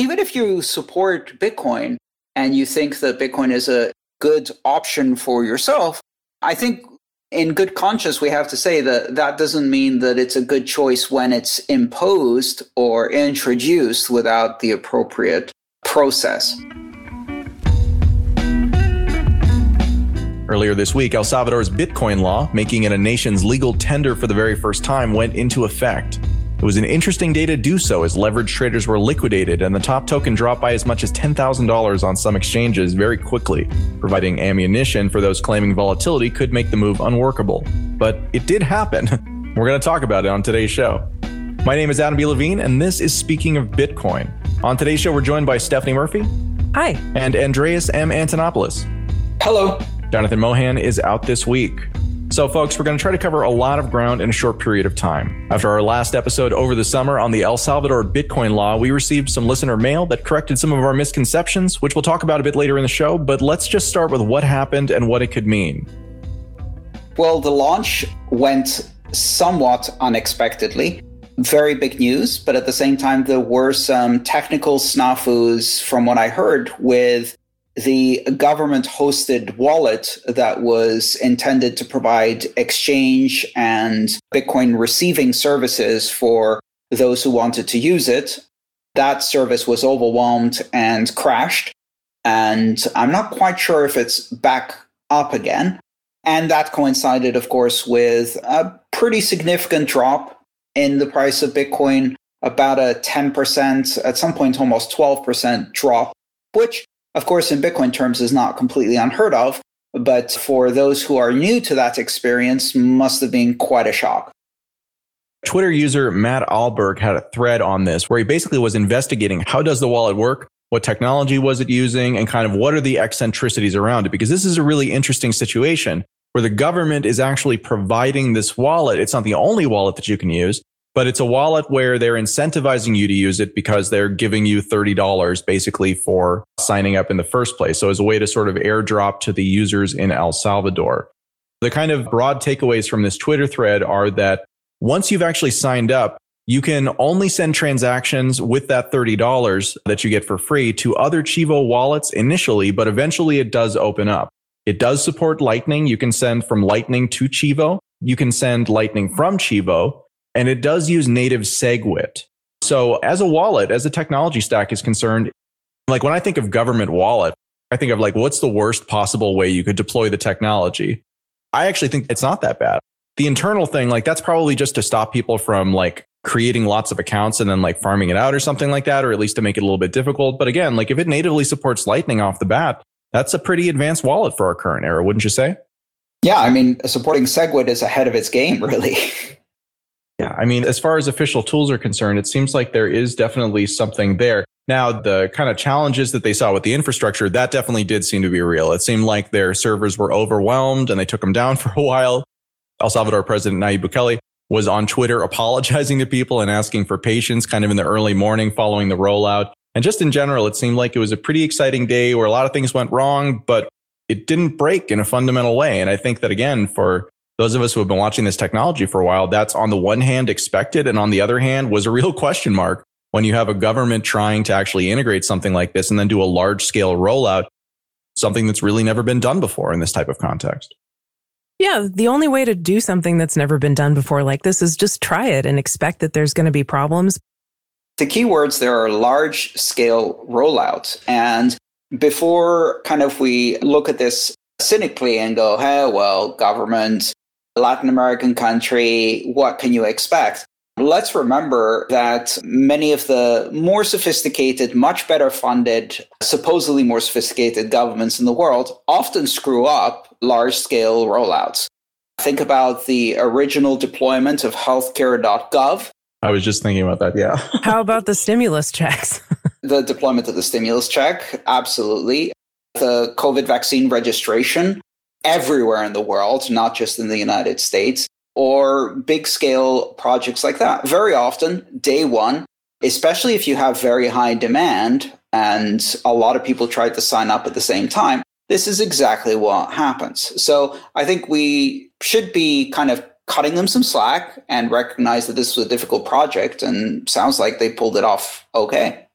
even if you support Bitcoin and you think that Bitcoin is a good option for yourself, I think in good conscience, we have to say that that doesn't mean that it's a good choice when it's imposed or introduced without the appropriate process. Earlier this week, El Salvador's Bitcoin law, making it a nation's legal tender for the very first time, went into effect. It was an interesting day to do so, as leverage traders were liquidated and the top token dropped by as much as $10,000 on some exchanges very quickly, providing ammunition for those claiming volatility could make the move unworkable. But it did happen. We're going to talk about it on today's show. My name is Adam B. Levine, and this is Speaking of Bitcoin. On today's show, we're joined by Stephanie Murphy. Hi. And Andreas M. Antonopoulos. Hello. Jonathan Mohan is out this week. So folks, we're going to try to cover a lot of ground in a short period of time. After our last episode over the summer on the El Salvador Bitcoin law, we received some listener mail that corrected some of our misconceptions, which we'll talk about a bit later in the show, but let's just start with what happened and what it could mean. Well, the launch went somewhat unexpectedly. Very big news, but at the same time, there were some technical snafus from what I heard with the government-hosted wallet that was intended to provide exchange and Bitcoin receiving services for those who wanted to use it. That service was overwhelmed and crashed, and I'm not quite sure if it's back up again. And that coincided, of course, with a pretty significant drop in the price of Bitcoin, about a 10%, at some point almost 12% drop, which of course, in Bitcoin terms, is not completely unheard of, but for those who are new to that experience, must have been quite a shock. Twitter user Matt Ahlborg had a thread on this where he basically was investigating how does the wallet work, what technology was it using, and kind of what are the eccentricities around it? Because this is a really interesting situation where the government is actually providing this wallet. It's not the only wallet that you can use, but it's a wallet where they're incentivizing you to use it because they're giving you $30 basically for signing up in the first place. So as a way to sort of airdrop to the users in El Salvador. The kind of broad takeaways from this Twitter thread are that once you've actually signed up, you can only send transactions with that $30 that you get for free to other Chivo wallets initially, but eventually it does open up. It does support Lightning. You can send from Lightning to Chivo. You can send Lightning from Chivo. And it does use native SegWit. So as a wallet, as a technology stack is concerned, like when I think of government wallet, I think of like, what's the worst possible way you could deploy the technology? I actually think it's not that bad. The internal thing, like that's probably just to stop people from like creating lots of accounts and then like farming it out or something like that, or at least to make it a little bit difficult. But again, like if it natively supports Lightning off the bat, that's a pretty advanced wallet for our current era, wouldn't you say? Yeah, I mean, supporting SegWit is ahead of its game, really. Yeah, I mean, as far as official tools are concerned, it seems like there is definitely something there. Now, the kind of challenges that they saw with the infrastructure, that definitely did seem to be real. It seemed like their servers were overwhelmed and they took them down for a while. El Salvador President Nayib Bukele was on Twitter apologizing to people and asking for patience kind of in the early morning following the rollout. And just in general, it seemed like it was a pretty exciting day where a lot of things went wrong, but it didn't break in a fundamental way. And I think that, again, for those of us who have been watching this technology for a while, that's on the one hand expected, and on the other hand was a real question mark when you have a government trying to actually integrate something like this and then do a large scale rollout, something that's really never been done before in this type of context. Yeah, the only way to do something that's never been done before like this is just try it and expect that there's going to be problems. The key words there are large scale rollout. And before kind of we look at this cynically and go, hey, well, government, Latin American country, what can you expect? Let's remember that many of the more sophisticated, much better funded, supposedly more sophisticated governments in the world often screw up large-scale rollouts. Think about the original deployment of healthcare.gov. I was just thinking about that, yeah. How about the stimulus checks? The deployment of the stimulus check, absolutely. The COVID vaccine registration. Everywhere in the world, not just in the United States, or big scale projects like that. Very often, day one, especially if you have very high demand and a lot of people try to sign up at the same time, this is exactly what happens. So I think we should be kind of cutting them some slack and recognize that this was a difficult project and sounds like they pulled it off okay.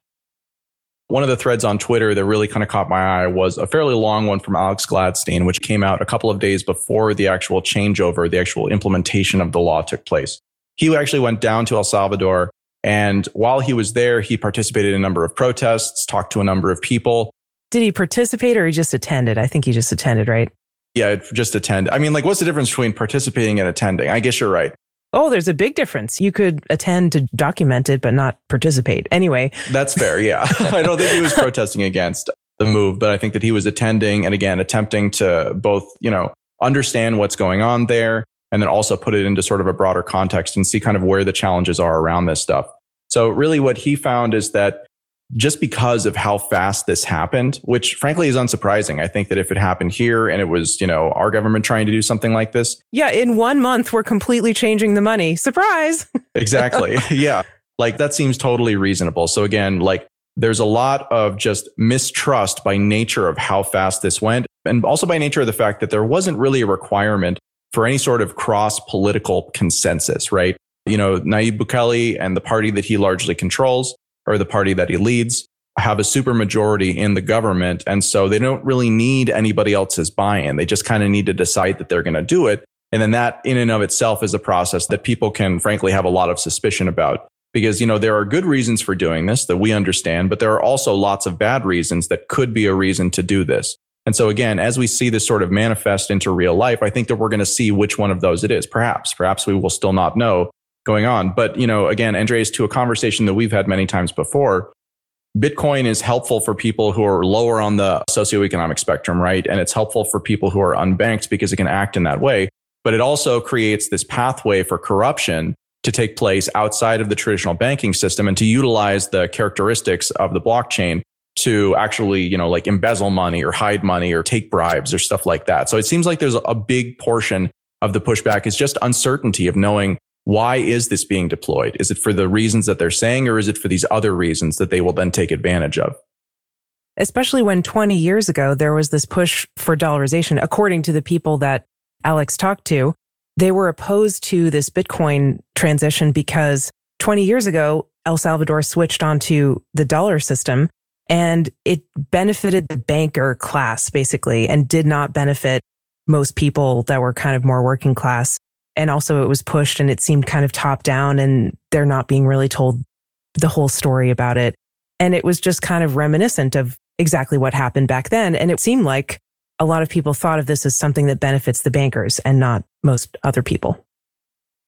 One of the threads on Twitter that really kind of caught my eye was a fairly long one from Alex Gladstein, which came out a couple of days before the actual changeover, the actual implementation of the law took place. He actually went down to El Salvador, and while he was there, he participated in a number of protests, talked to a number of people. Did he participate or he just attended? I think he just attended, right? Yeah, just attend. I mean, like, what's the difference between participating and attending? I guess you're right. Oh, there's a big difference. You could attend to document it, but not participate. Anyway. That's fair. Yeah. I don't think he was protesting against the move, but I think that he was attending and, again, attempting to both, you know, understand what's going on there and then also put it into sort of a broader context and see kind of where the challenges are around this stuff. So really what he found is that just because of how fast this happened, which frankly is unsurprising. I think that if it happened here and it was, you know, our government trying to do something like this. Yeah. In 1 month, we're completely changing the money. Surprise. Exactly. Yeah. Like that seems totally reasonable. So again, like there's a lot of just mistrust by nature of how fast this went. And also by nature of the fact that there wasn't really a requirement for any sort of cross-political consensus, right? You know, Nayib Bukele and the party that he largely controls, or the party that he leads, have a supermajority in the government. And so they don't really need anybody else's buy-in. They just kind of need to decide that they're going to do it. And then that in and of itself is a process that people can frankly have a lot of suspicion about. Because, you know, there are good reasons for doing this that we understand, but there are also lots of bad reasons that could be a reason to do this. And so again, as we see this sort of manifest into real life, I think that we're going to see which one of those it is. Perhaps we will still not know going on. But, you know, again, Andreas, to a conversation that we've had many times before, Bitcoin is helpful for people who are lower on the socioeconomic spectrum, right? And it's helpful for people who are unbanked because it can act in that way. But it also creates this pathway for corruption to take place outside of the traditional banking system and to utilize the characteristics of the blockchain to actually, you know, like embezzle money or hide money or take bribes or stuff like that. So it seems like there's a big portion of the pushback is just uncertainty of knowing, why is this being deployed? Is it for the reasons that they're saying, or is it for these other reasons that they will then take advantage of? Especially when 20 years ago, there was this push for dollarization, according to the people that Alex talked to. They were opposed to this Bitcoin transition because 20 years ago, El Salvador switched onto the dollar system and it benefited the banker class, basically, and did not benefit most people that were kind of more working class. And also it was pushed and it seemed kind of top down and they're not being really told the whole story about it. And it was just kind of reminiscent of exactly what happened back then. And it seemed like a lot of people thought of this as something that benefits the bankers and not most other people.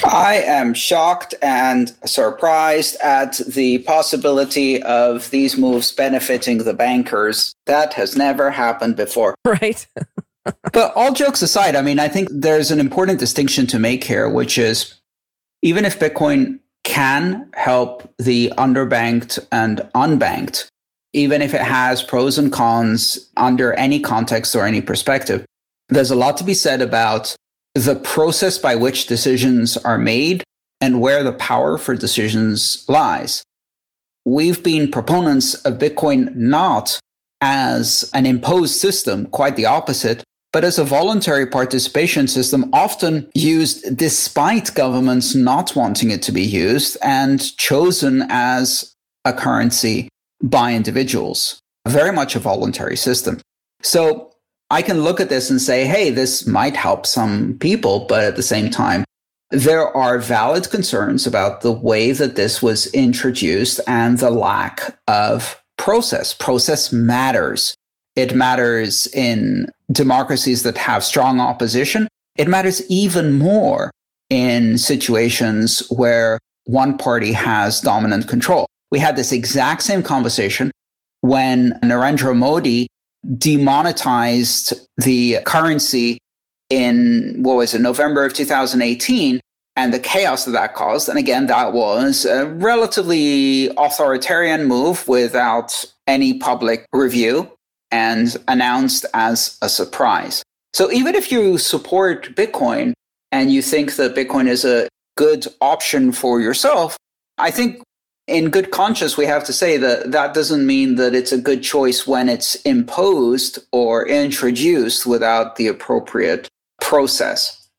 I am shocked and surprised at the possibility of these moves benefiting the bankers. That has never happened before. Right. But all jokes aside, I mean, I think there's an important distinction to make here, which is even if Bitcoin can help the underbanked and unbanked, even if it has pros and cons under any context or any perspective, there's a lot to be said about the process by which decisions are made and where the power for decisions lies. We've been proponents of Bitcoin not as an imposed system, quite the opposite, but as a voluntary participation system, often used despite governments not wanting it to be used and chosen as a currency by individuals. Very much a voluntary system. So I can look at this and say, hey, this might help some people, but at the same time, there are valid concerns about the way that this was introduced and the lack of process. Process matters. It matters in democracies that have strong opposition. It matters even more in situations where one party has dominant control. We had this exact same conversation when Narendra Modi demonetized the currency in, November of 2018, and the chaos that that caused. And again, that was a relatively authoritarian move without any public review, and announced as a surprise. So even if you support Bitcoin and you think that Bitcoin is a good option for yourself, I think in good conscience, we have to say that that doesn't mean that it's a good choice when it's imposed or introduced without the appropriate process.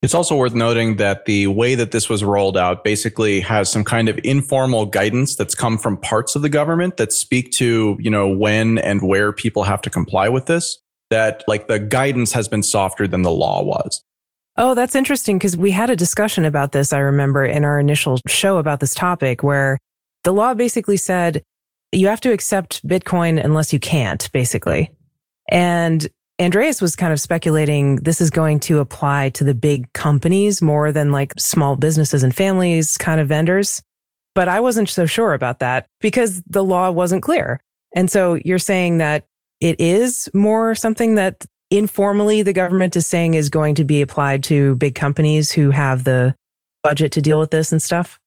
It's also worth noting that the way that this was rolled out basically has some kind of informal guidance that's come from parts of the government that speak to, you know, when and where people have to comply with this, that like the guidance has been softer than the law was. Oh, that's interesting, because we had a discussion about this, I remember, in our initial show about this topic, where the law basically said you have to accept Bitcoin unless you can't, basically. And Andreas was kind of speculating this is going to apply to the big companies more than like small businesses and families kind of vendors. But I wasn't so sure about that because the law wasn't clear. And so you're saying that it is more something that informally the government is saying is going to be applied to big companies who have the budget to deal with this and stuff?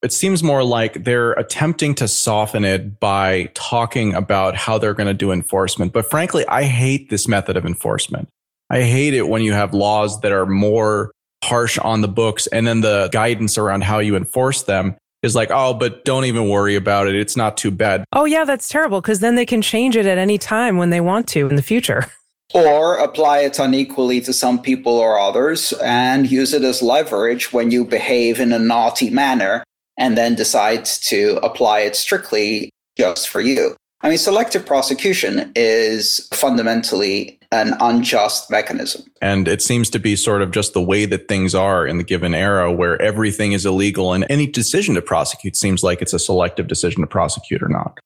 It seems more like they're attempting to soften it by talking about how they're going to do enforcement. But frankly, I hate this method of enforcement. I hate it when you have laws that are more harsh on the books and then the guidance around how you enforce them is like, oh, but don't even worry about it. It's not too bad. Oh, yeah, that's terrible, because then they can change it at any time when they want to in the future. Or apply it unequally to some people or others and use it as leverage when you behave in a naughty manner, and then decides to apply it strictly just for you. I mean, selective prosecution is fundamentally an unjust mechanism. And it seems to be sort of just the way that things are in the given era, where everything is illegal and any decision to prosecute seems like it's a selective decision to prosecute or not.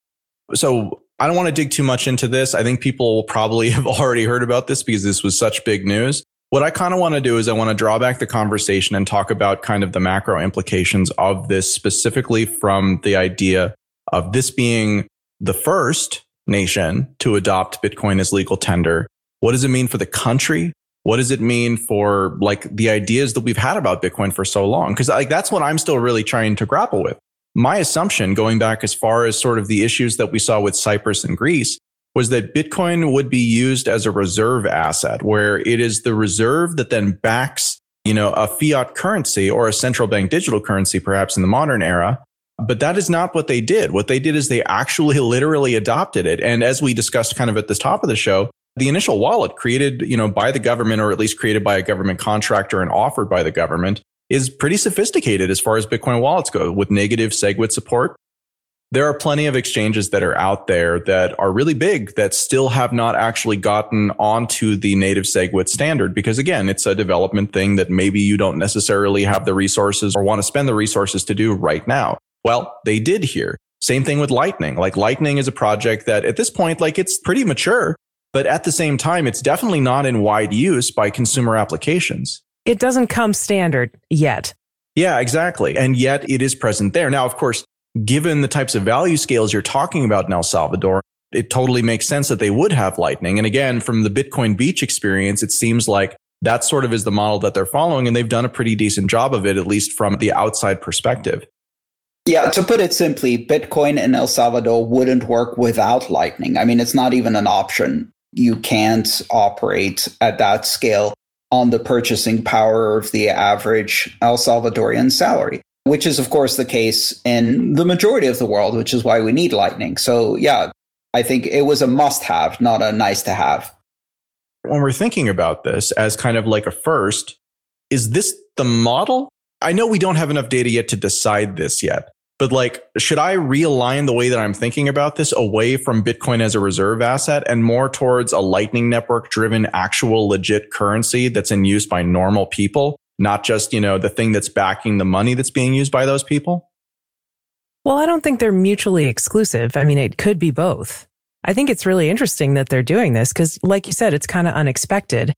So I don't want to dig too much into this. I think people will probably have already heard about this because this was such big news. What I kind of want to do is I want to draw back the conversation and talk about kind of the macro implications of this, specifically from the idea of this being the first nation to adopt Bitcoin as legal tender. What does it mean for the country? What does it mean for like the ideas that we've had about Bitcoin for so long? Because like that's what I'm still really trying to grapple with. My assumption going back as far as sort of the issues that we saw with Cyprus and Greece was that Bitcoin would be used as a reserve asset, where it is the reserve that then backs, you know, a fiat currency or a central bank digital currency, perhaps in the modern era. But that is not what they did. What they did is they actually literally adopted it. And as we discussed kind of at the top of the show, the initial wallet created, you know, by the government, or at least created by a government contractor and offered by the government, is pretty sophisticated as far as Bitcoin wallets go, with negative SegWit support. There are plenty of exchanges that are out there that are really big that still have not actually gotten onto the native SegWit standard, because again, it's a development thing that maybe you don't necessarily have the resources or want to spend the resources to do right now. Well, they did here. Same thing with Lightning. Like Lightning is a project that at this point, like it's pretty mature, but at the same time, it's definitely not in wide use by consumer applications. It doesn't come standard yet. Yeah, exactly. And yet it is present there. Now, of course, given the types of value scales you're talking about in El Salvador, it totally makes sense that they would have Lightning. And again, from the Bitcoin Beach experience, it seems like that sort of is the model that they're following. And they've done a pretty decent job of it, at least from the outside perspective. Yeah, to put it simply, Bitcoin in El Salvador wouldn't work without Lightning. I mean, it's not even an option. You can't operate at that scale on the purchasing power of the average El Salvadorian salary, which is, of course, the case in the majority of the world, which is why we need Lightning. So, yeah, I think it was a must-have, not a nice-to-have. When we're thinking about this as kind of like a first, is this the model? I know we don't have enough data yet to decide this yet, but like, should I realign the way that I'm thinking about this away from Bitcoin as a reserve asset and more towards a Lightning Network-driven actual legit currency that's in use by normal people? Not just, you know, the thing that's backing the money that's being used by those people? Well, I don't think they're mutually exclusive. I mean, it could be both. I think it's really interesting that they're doing this because, like you said, it's kind of unexpected.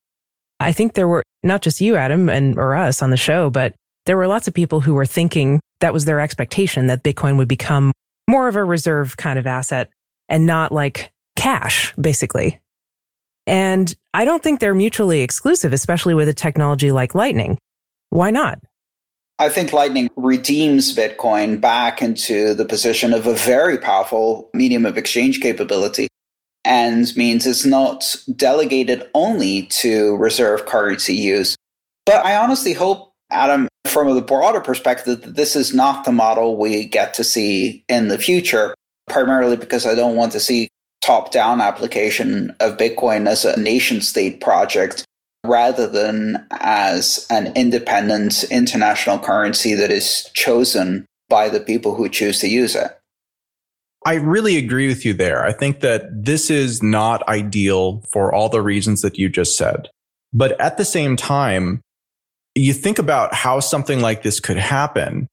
I think there were not just you, Adam, and or us on the show, but there were lots of people who were thinking that was their expectation, that Bitcoin would become more of a reserve kind of asset and not like cash, basically. And I don't think they're mutually exclusive, especially with a technology like Lightning. Why not? I think Lightning redeems Bitcoin back into the position of a very powerful medium of exchange capability, and means it's not delegated only to reserve currency use. But I honestly hope, Adam, from the broader perspective, that this is not the model we get to see in the future, primarily because I don't want to see top-down application of Bitcoin as a nation-state project rather than as an independent international currency that is chosen by the people who choose to use it. I really agree with you there. I think that this is not ideal for all the reasons that you just said. But at the same time, you think about how something like this could happen.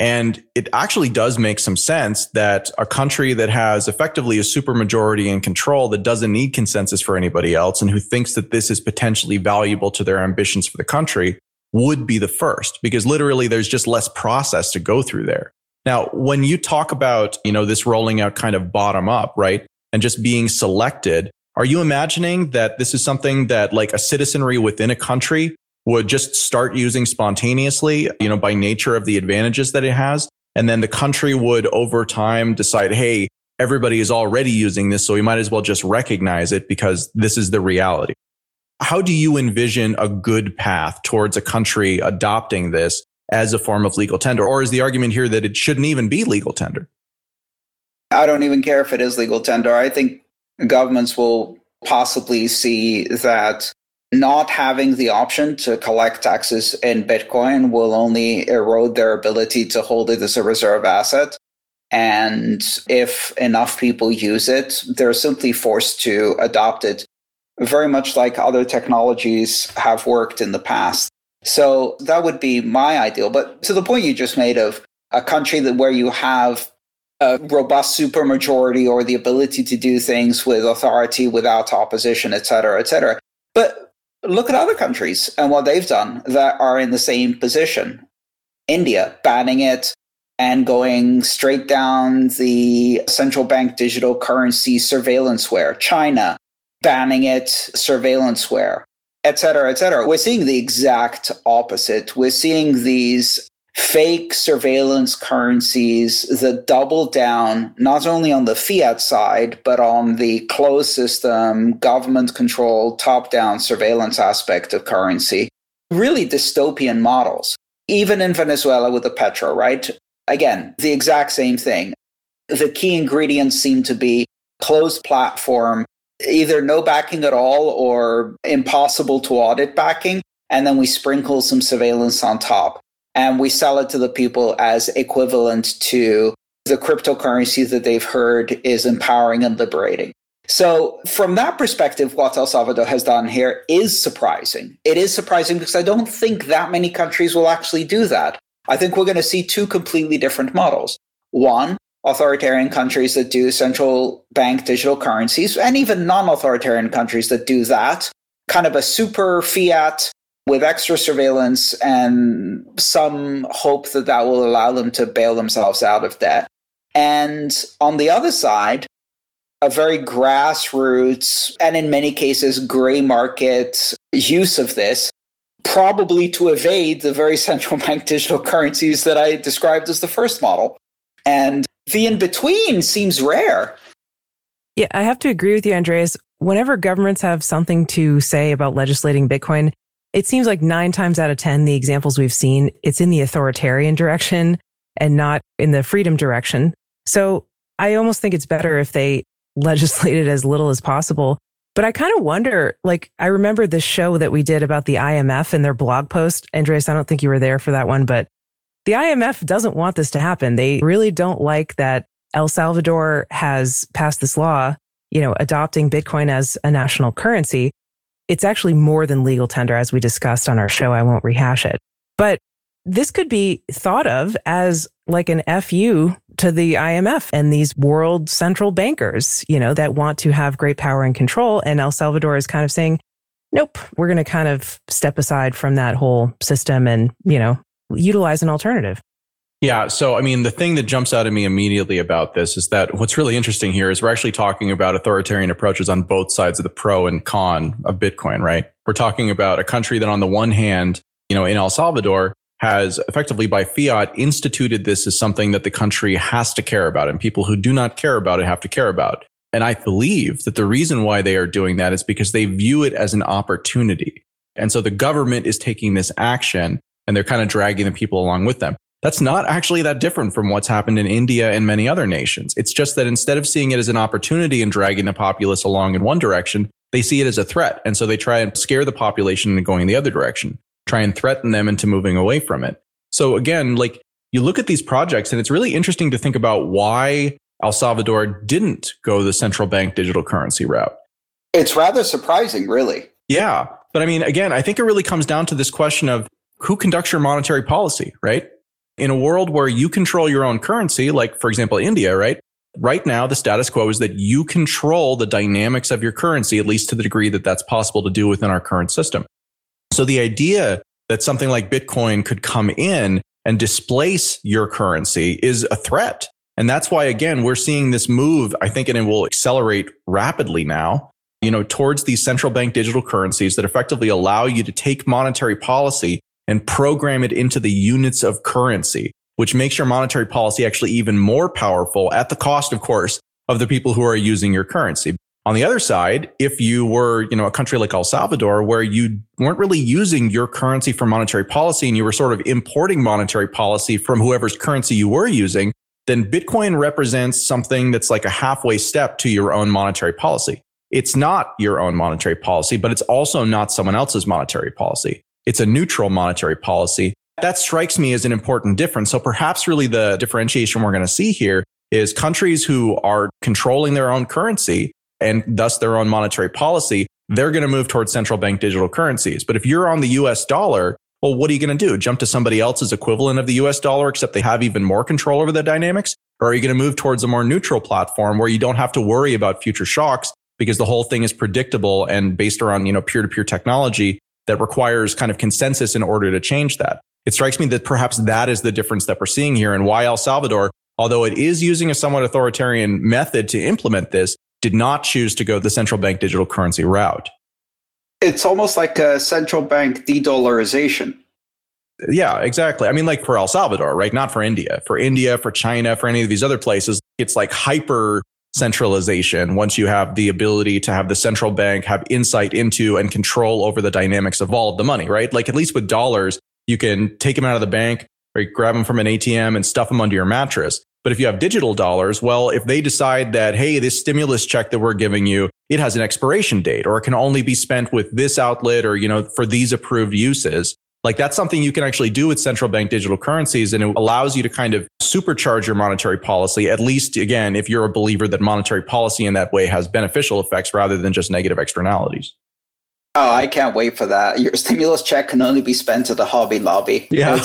And it actually does make some sense that a country that has effectively a supermajority in control that doesn't need consensus for anybody else and who thinks that this is potentially valuable to their ambitions for the country would be the first, because literally there's just less process to go through there. Now, when you talk about, this rolling out kind of bottom up, right, and just being selected, are you imagining that this is something that like a citizenry within a country would just start using spontaneously, by nature of the advantages that it has? And then the country would over time decide, hey, everybody is already using this, so we might as well just recognize it because this is the reality. How do you envision a good path towards a country adopting this as a form of legal tender? Or is the argument here that it shouldn't even be legal tender? I don't even care if it is legal tender. I think governments will possibly see that not having the option to collect taxes in Bitcoin will only erode their ability to hold it as a reserve asset. And if enough people use it, they're simply forced to adopt it, very much like other technologies have worked in the past. So that would be my ideal. But to the point you just made of a country that where you have a robust supermajority or the ability to do things with authority without opposition, et cetera, et cetera. But look at other countries and what they've done that are in the same position. India banning it and going straight down the central bank digital currency surveillanceware. China banning it, surveillanceware, et cetera, et cetera. We're seeing the exact opposite. We're seeing these fake surveillance currencies that double down not only on the fiat side, but on the closed system, government-controlled, top-down surveillance aspect of currency. Really dystopian models. Even in Venezuela with the Petro, right? Again, the exact same thing. The key ingredients seem to be closed platform, either no backing at all or impossible to audit backing, and then we sprinkle some surveillance on top. And we sell it to the people as equivalent to the cryptocurrency that they've heard is empowering and liberating. So from that perspective, what El Salvador has done here is surprising. It is surprising because I don't think that many countries will actually do that. I think we're going to see two completely different models. One, authoritarian countries that do central bank digital currencies, and even non-authoritarian countries that do that, kind of a super fiat with extra surveillance and some hope that that will allow them to bail themselves out of debt. And on the other side, a very grassroots and in many cases gray market use of this, probably to evade the very central bank digital currencies that I described as the first model. And the in-between seems rare. Yeah, I have to agree with you, Andreas. Whenever governments have something to say about legislating Bitcoin, it seems like 9 times out of 10, the examples we've seen, it's in the authoritarian direction and not in the freedom direction. So I almost think it's better if they legislated as little as possible. But I kind of wonder, I remember this show that we did about the IMF and their blog post. Andreas, I don't think you were there for that one, but the IMF doesn't want this to happen. They really don't like that El Salvador has passed this law, adopting Bitcoin as a national currency. It's actually more than legal tender, as we discussed on our show. I won't rehash it. But this could be thought of as like an FU to the IMF and these world central bankers, that want to have great power and control. And El Salvador is kind of saying, nope, we're going to kind of step aside from that whole system and, utilize an alternative. Yeah. So, the thing that jumps out at me immediately about this is that what's really interesting here is we're actually talking about authoritarian approaches on both sides of the pro and con of Bitcoin, right? We're talking about a country that on the one hand, in El Salvador has effectively by fiat instituted this as something that the country has to care about and people who do not care about it have to care about. And I believe that the reason why they are doing that is because they view it as an opportunity. And so the government is taking this action and they're kind of dragging the people along with them. That's not actually that different from what's happened in India and many other nations. It's just that instead of seeing it as an opportunity and dragging the populace along in one direction, they see it as a threat. And so they try and scare the population into going the other direction, try and threaten them into moving away from it. So again, like you look at these projects and it's really interesting to think about why El Salvador didn't go the central bank digital currency route. It's rather surprising, really. Yeah. But I mean, again, I think it really comes down to this question of who conducts your monetary policy, right? In a world where you control your own currency, like, for example, India, right? Right now, the status quo is that you control the dynamics of your currency, at least to the degree that that's possible to do within our current system. So the idea that something like Bitcoin could come in and displace your currency is a threat. And that's why, again, we're seeing this move, I think, and it will accelerate rapidly now, you know, towards these central bank digital currencies that effectively allow you to take monetary policy and program it into the units of currency, which makes your monetary policy actually even more powerful at the cost, of course, of the people who are using your currency. On the other side, if you were, you know, a country like El Salvador, where you weren't really using your currency for monetary policy and you were sort of importing monetary policy from whoever's currency you were using, then Bitcoin represents something that's like a halfway step to your own monetary policy. It's not your own monetary policy, but it's also not someone else's monetary policy. It's a neutral monetary policy. That strikes me as an important difference. So perhaps really the differentiation we're going to see here is countries who are controlling their own currency and thus their own monetary policy, they're going to move towards central bank digital currencies. But if you're on the US dollar, well, what are you going to do? Jump to somebody else's equivalent of the US dollar, except they have even more control over the dynamics? Or are you going to move towards a more neutral platform where you don't have to worry about future shocks because the whole thing is predictable and based around, you know, peer-to-peer technology that requires kind of consensus in order to change that? It strikes me that perhaps that is the difference that we're seeing here, and why El Salvador, although it is using a somewhat authoritarian method to implement this, did not choose to go the central bank digital currency route. It's almost like a central bank de-dollarization. Yeah, exactly. I mean, like for El Salvador, right? Not for India. For India, for China, for any of these other places, it's like hyper centralization once you have the ability to have the central bank have insight into and control over the dynamics of all of the money, right? Like at least with dollars, you can take them out of the bank or you grab them from an ATM and stuff them under your mattress. But if you have digital dollars, well, if they decide that, hey, this stimulus check that we're giving you, it has an expiration date or it can only be spent with this outlet or, you know, for these approved uses, like that's something you can actually do with central bank digital currencies. And it allows you to kind of supercharge your monetary policy, at least, again, if you're a believer that monetary policy in that way has beneficial effects rather than just negative externalities. Oh, I can't wait for that. Your stimulus check can only be spent at the Hobby Lobby. Yeah.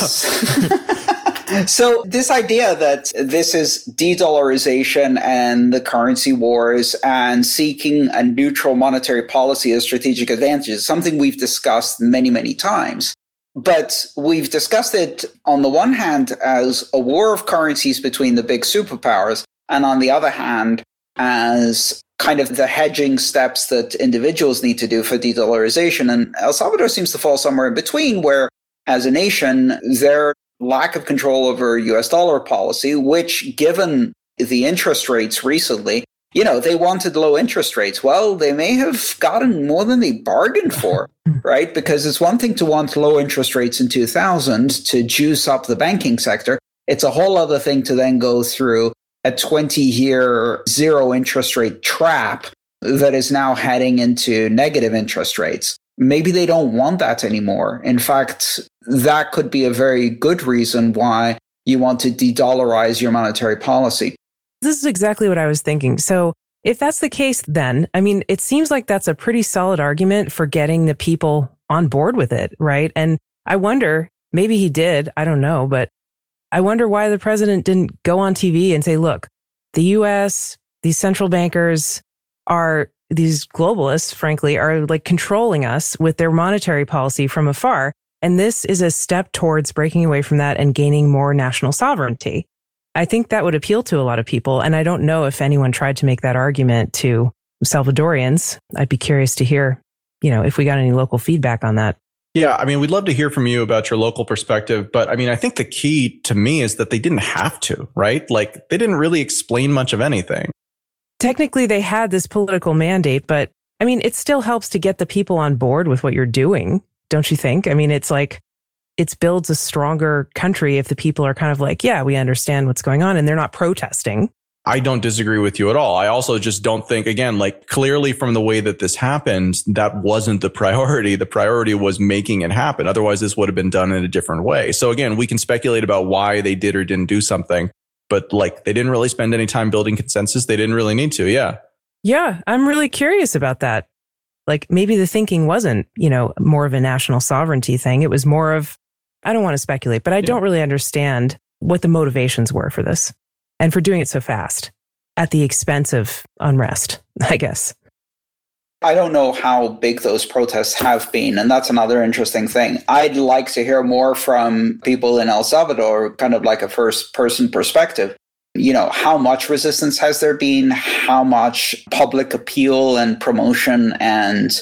So this idea that this is de-dollarization and the currency wars and seeking a neutral monetary policy as strategic advantage is something we've discussed many, many times. But we've discussed it on the one hand as a war of currencies between the big superpowers, and on the other hand, as kind of the hedging steps that individuals need to do for de-dollarization. And El Salvador seems to fall somewhere in between, where as a nation, their lack of control over US dollar policy, which given the interest rates recently, you know, they wanted low interest rates. Well, they may have gotten more than they bargained for, right? Because it's one thing to want low interest rates in 2000 to juice up the banking sector. It's a whole other thing to then go through a 20-year zero interest rate trap that is now heading into negative interest rates. Maybe they don't want that anymore. In fact, that could be a very good reason why you want to de-dollarize your monetary policy. This is exactly what I was thinking. So if that's the case, then, I mean, it seems like that's a pretty solid argument for getting the people on board with it, right? And I wonder, maybe he did, I don't know, but I wonder why the president didn't go on TV and say, look, the US, these central bankers are, these globalists, frankly, are like controlling us with their monetary policy from afar. And this is a step towards breaking away from that and gaining more national sovereignty. I think that would appeal to a lot of people. And I don't know if anyone tried to make that argument to Salvadorians. I'd be curious to hear, you know, if we got any local feedback on that. Yeah. I mean, we'd love to hear from you about your local perspective. But I mean, I think the key to me is that they didn't have to, right? Like they didn't really explain much of anything. Technically, they had this political mandate, but I mean, it still helps to get the people on board with what you're doing, don't you think? I mean, it's like, it builds a stronger country if the people are kind of like, yeah, we understand what's going on and they're not protesting, I don't disagree with you at all. I also just don't think, again, like clearly from the way that this happened, that wasn't the priority. The priority was making it happen. Otherwise, this would have been done in a different way. So again, we can speculate about why they did or didn't do something, but like they didn't really spend any time building consensus. They didn't really need to. Yeah. Yeah. I'm really curious about that. Like maybe the thinking wasn't, you know, more of a national sovereignty thing. It was more of, I don't want to speculate, but I don't really understand what the motivations were for this. And for doing it so fast at the expense of unrest, I guess. I don't know how big those protests have been. And that's another interesting thing. I'd like to hear more from people in El Salvador, kind of like a first person perspective. You know, how much resistance has there been? How much public appeal and promotion and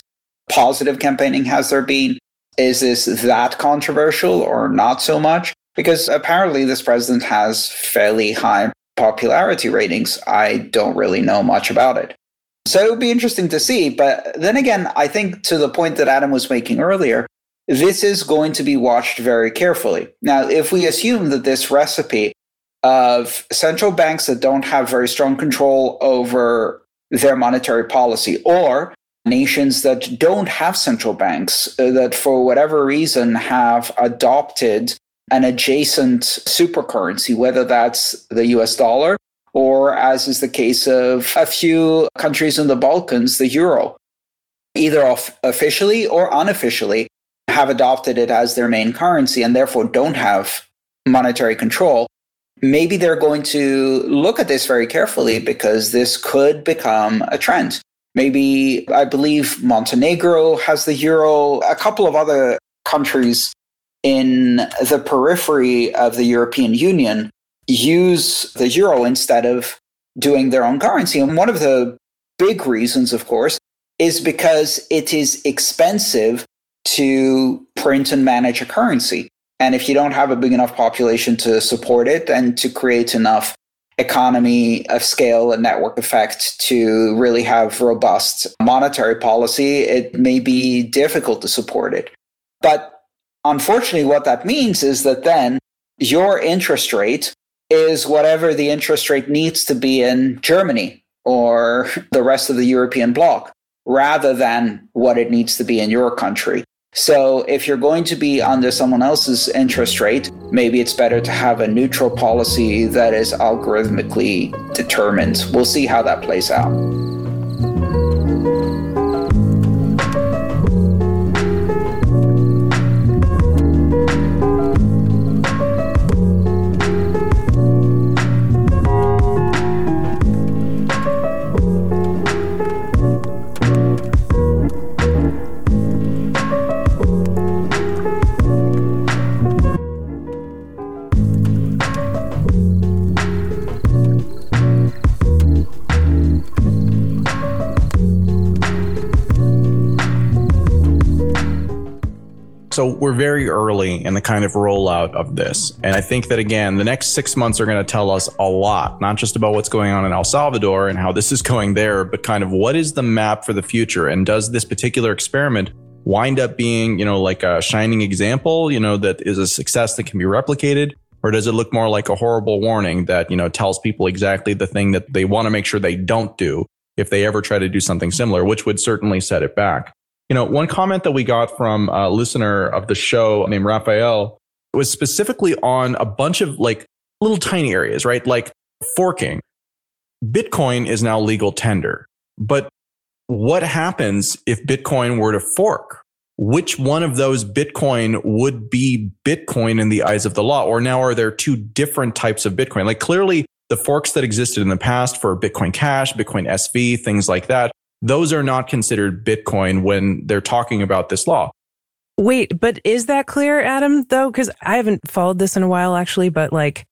positive campaigning has there been? Is this that controversial or not so much? Because apparently this president has fairly high popularity ratings. I don't really know much about it. So it would be interesting to see. But then again, I think to the point that Adam was making earlier, this is going to be watched very carefully. Now, if we assume that this recipe of central banks that don't have very strong control over their monetary policy, or nations that don't have central banks that for whatever reason have adopted an adjacent supercurrency, whether that's the US dollar or, as is the case of a few countries in the Balkans, the euro, either officially or unofficially have adopted it as their main currency and therefore don't have monetary control. Maybe they're going to look at this very carefully because this could become a trend. Maybe, I believe Montenegro has the euro, a couple of other countries in the periphery of the European Union use the euro instead of doing their own currency. And one of the big reasons, of course, is because it is expensive to print and manage a currency. And if you don't have a big enough population to support it and to create enough economy of scale and network effect to really have robust monetary policy, it may be difficult to support it. But unfortunately, what that means is that then your interest rate is whatever the interest rate needs to be in Germany or the rest of the European bloc, rather than what it needs to be in your country. So if you're going to be under someone else's interest rate, maybe it's better to have a neutral policy that is algorithmically determined. We'll see how that plays out. So we're very early in the kind of rollout of this. And I think that, again, the next 6 months are going to tell us a lot, not just about what's going on in El Salvador and how this is going there, but kind of what is the map for the future? And does this particular experiment wind up being, you know, like a shining example, you know, that is a success that can be replicated? Or does it look more like a horrible warning that, you know, tells people exactly the thing that they want to make sure they don't do if they ever try to do something similar, which would certainly set it back? You know, one comment that we got from a listener of the show named Raphael was specifically on a bunch of like little tiny areas, right? Like forking. Bitcoin is now legal tender. But what happens if Bitcoin were to fork? Which one of those Bitcoin would be Bitcoin in the eyes of the law? Or now are there two different types of Bitcoin? Like clearly the forks that existed in the past for Bitcoin Cash, Bitcoin SV, things like that, those are not considered Bitcoin when they're talking about this law. Wait, but is that clear, Adam, though? Because I haven't followed this in a while, actually. But like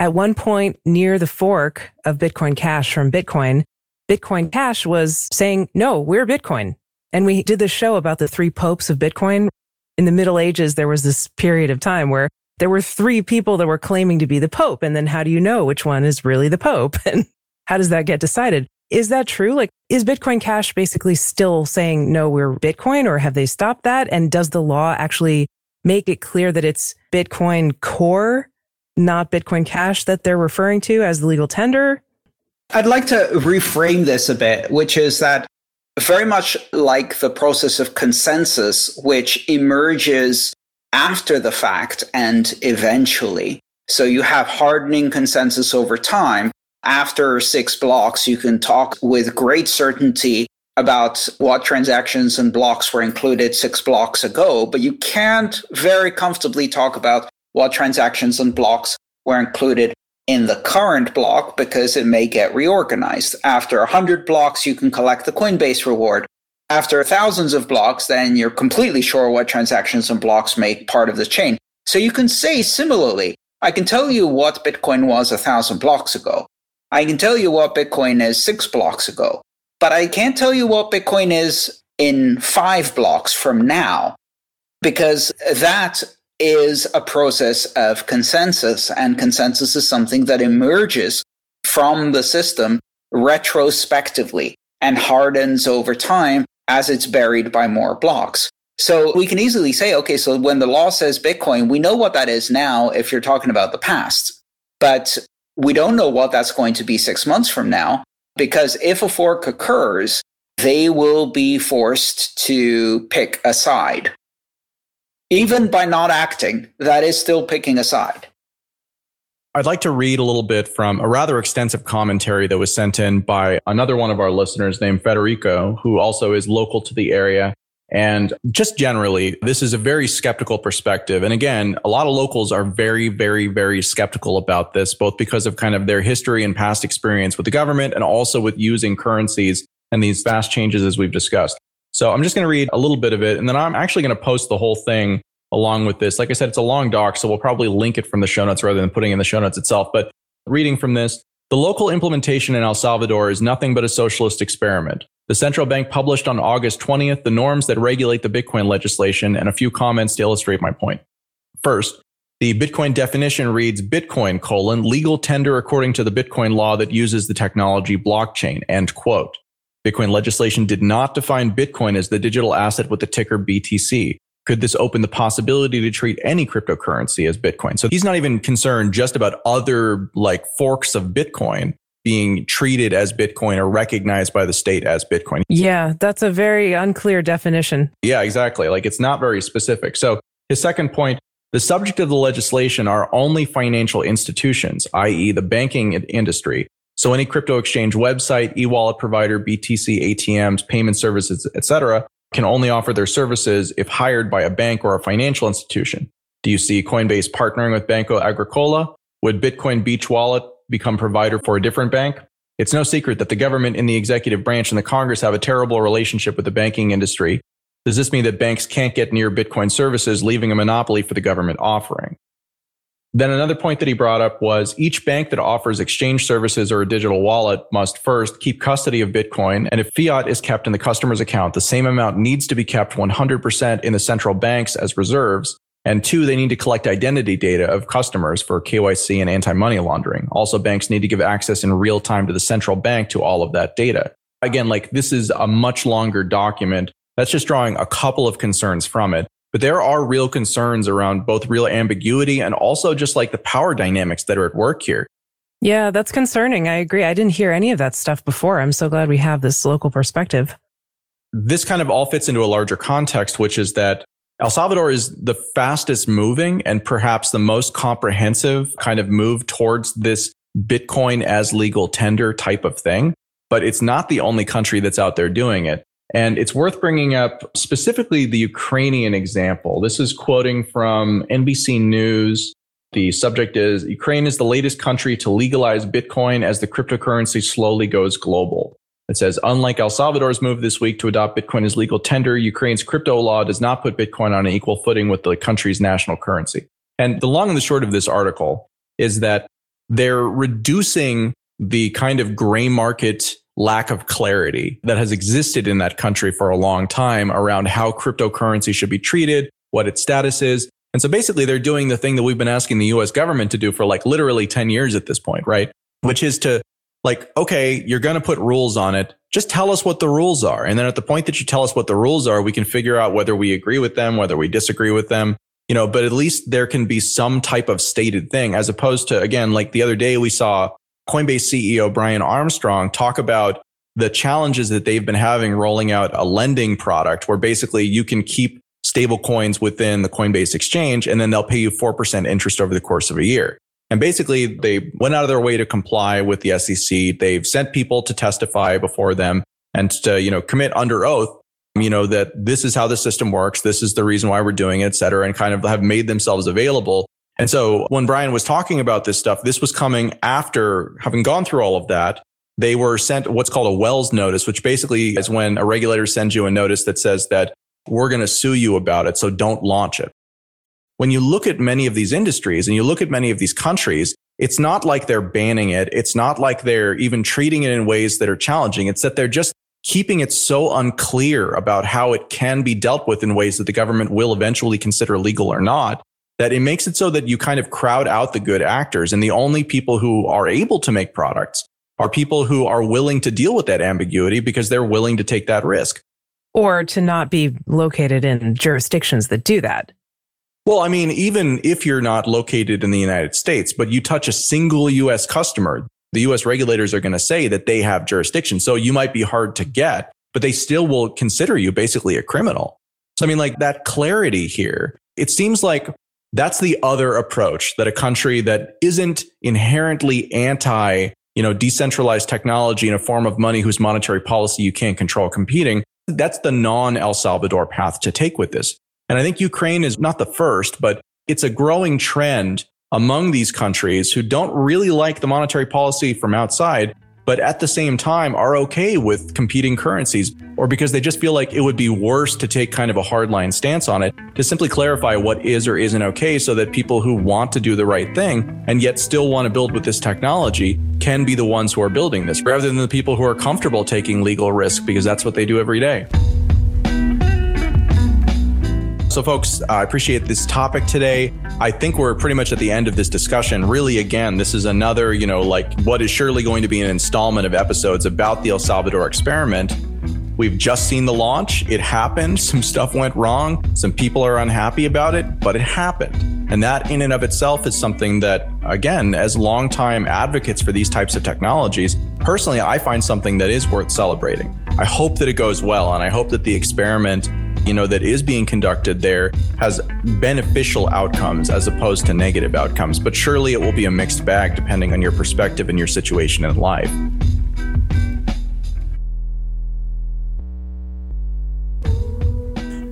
at one point near the fork of Bitcoin Cash from Bitcoin, Bitcoin Cash was saying, no, we're Bitcoin. And we did this show about the three popes of Bitcoin. In the Middle Ages, there was this period of time where there were three people that were claiming to be the pope. And then how do you know which one is really the pope? And how does that get decided? Is that true? Like, is Bitcoin Cash basically still saying, no, we're Bitcoin, or have they stopped that? And does the law actually make it clear that it's Bitcoin Core, not Bitcoin Cash, that they're referring to as the legal tender? I'd like to reframe this a bit, which is that very much like the process of consensus, which emerges after the fact and eventually. So you have hardening consensus over time. After 6 blocks, you can talk with great certainty about what transactions and blocks were included 6 blocks ago, but you can't very comfortably talk about what transactions and blocks were included in the current block because it may get reorganized. After 100 blocks, you can collect the Coinbase reward. After thousands of blocks, then you're completely sure what transactions and blocks make part of the chain. So you can say similarly, I can tell you what Bitcoin was 1,000 blocks ago. I can tell you what Bitcoin is 6 blocks ago. But I can't tell you what Bitcoin is in 5 blocks from now, because that is a process of consensus, and consensus is something that emerges from the system retrospectively and hardens over time as it's buried by more blocks. So we can easily say, okay, so when the law says Bitcoin, we know what that is now if you're talking about the past, but we don't know what that's going to be 6 months from now. Because if a fork occurs, they will be forced to pick a side. Even by not acting, that is still picking a side. I'd like to read a little bit from a rather extensive commentary that was sent in by another one of our listeners named Federico, who also is local to the area. And just generally, this is a very skeptical perspective. And again, a lot of locals are very, very, very skeptical about this, both because of kind of their history and past experience with the government and also with using currencies and these vast changes as we've discussed. So I'm just going to read a little bit of it, and then I'm actually going to post the whole thing along with this. Like I said, it's a long doc, so we'll probably link it from the show notes rather than putting in the show notes itself. But reading from this, the local implementation in El Salvador is nothing but a socialist experiment. The central bank published on August 20th the norms that regulate the Bitcoin legislation, and a few comments to illustrate my point. First, the Bitcoin definition reads Bitcoin, legal tender according to the Bitcoin law that uses the technology blockchain, end quote. Bitcoin legislation did not define Bitcoin as the digital asset with the ticker BTC. Could this open the possibility to treat any cryptocurrency as Bitcoin? So he's not even concerned just about other forks of Bitcoin being treated as Bitcoin or recognized by the state as Bitcoin. Yeah, that's a very unclear definition. Yeah, exactly. It's not very specific. So his second point, the subject of the legislation are only financial institutions, i.e. the banking industry. So any crypto exchange website, e-wallet provider, BTC, ATMs, payment services, etc., can only offer their services if hired by a bank or a financial institution. Do you see Coinbase partnering with Banco Agricola? Would Bitcoin Beach Wallet become provider for a different bank? It's no secret that the government and the executive branch and the Congress have a terrible relationship with the banking industry. Does this mean that banks can't get near Bitcoin services, leaving a monopoly for the government offering? Then another point that he brought up was each bank that offers exchange services or a digital wallet must first keep custody of Bitcoin. And if fiat is kept in the customer's account, the same amount needs to be kept 100% in the central banks as reserves. And two, they need to collect identity data of customers for KYC and anti-money laundering. Also, banks need to give access in real time to the central bank to all of that data. Again, this is a much longer document. That's just drawing a couple of concerns from it. But there are real concerns around both real ambiguity and also just the power dynamics that are at work here. Yeah, that's concerning. I agree. I didn't hear any of that stuff before. I'm so glad we have this local perspective. This kind of all fits into a larger context, which is that El Salvador is the fastest moving and perhaps the most comprehensive kind of move towards this Bitcoin as legal tender type of thing. But it's not the only country that's out there doing it. And it's worth bringing up specifically the Ukrainian example. This is quoting from NBC News. The subject is Ukraine is the latest country to legalize Bitcoin as the cryptocurrency slowly goes global. It says, unlike El Salvador's move this week to adopt Bitcoin as legal tender, Ukraine's crypto law does not put Bitcoin on an equal footing with the country's national currency. And the long and the short of this article is that they're reducing the kind of gray market lack of clarity that has existed in that country for a long time around how cryptocurrency should be treated, what its status is. And so basically they're doing the thing that we've been asking the US government to do for literally 10 years at this point, right? Which is to okay, you're going to put rules on it. Just tell us what the rules are. And then at the point that you tell us what the rules are, we can figure out whether we agree with them, whether we disagree with them, but at least there can be some type of stated thing as opposed to, again, the other day we saw Coinbase CEO Brian Armstrong talk about the challenges that they've been having rolling out a lending product where basically you can keep stable coins within the Coinbase exchange, and then they'll pay you 4% interest over the course of a year. And basically, they went out of their way to comply with the SEC. They've sent people to testify before them and to, commit under oath, that this is how the system works. This is the reason why we're doing it, et cetera, and kind of have made themselves available. And so when Brian was talking about this stuff, this was coming after having gone through all of that. They were sent what's called a Wells notice, which basically is when a regulator sends you a notice that says that we're going to sue you about it, so don't launch it. When you look at many of these industries and you look at many of these countries, it's not like they're banning it. It's not like they're even treating it in ways that are challenging. It's that they're just keeping it so unclear about how it can be dealt with in ways that the government will eventually consider legal or not, that it makes it so that you kind of crowd out the good actors. And the only people who are able to make products are people who are willing to deal with that ambiguity because they're willing to take that risk. Or to not be located in jurisdictions that do that. Well, I mean, even if you're not located in the United States, but you touch a single U.S. customer, the U.S. regulators are going to say that they have jurisdiction. So you might be hard to get, but they still will consider you basically a criminal. So I mean, like that clarity here, it seems like that's the other approach that a country that isn't inherently anti, decentralized technology in a form of money whose monetary policy you can't control competing. That's the non-El Salvador path to take with this. And I think Ukraine is not the first, but it's a growing trend among these countries who don't really like the monetary policy from outside, but at the same time are okay with competing currencies, or because they just feel like it would be worse to take kind of a hardline stance on it, to simply clarify what is or isn't okay so that people who want to do the right thing and yet still want to build with this technology can be the ones who are building this, rather than the people who are comfortable taking legal risk because that's what they do every day. So folks, I appreciate this topic today. I think we're pretty much at the end of this discussion. Really, again, this is another, what is surely going to be an installment of episodes about the El Salvador experiment. We've just seen the launch. It happened. Some stuff went wrong. Some people are unhappy about it, but it happened. And that in and of itself is something that, again, as longtime advocates for these types of technologies, personally, I find something that is worth celebrating. I hope that it goes well, and I hope that the experiment that is being conducted there has beneficial outcomes as opposed to negative outcomes. But surely it will be a mixed bag depending on your perspective and your situation in life.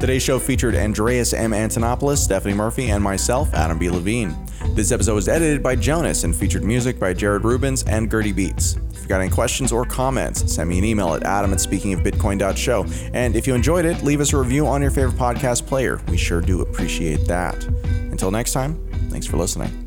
Today's show featured Andreas M. Antonopoulos, Stephanie Murphy, and myself, Adam B. Levine. This episode was edited by Jonas and featured music by Jared Rubens and Gertie Beats. If you've got any questions or comments, send me an email at adam@speakingofbitcoin.show. And if you enjoyed it, leave us a review on your favorite podcast player. We sure do appreciate that. Until next time, thanks for listening.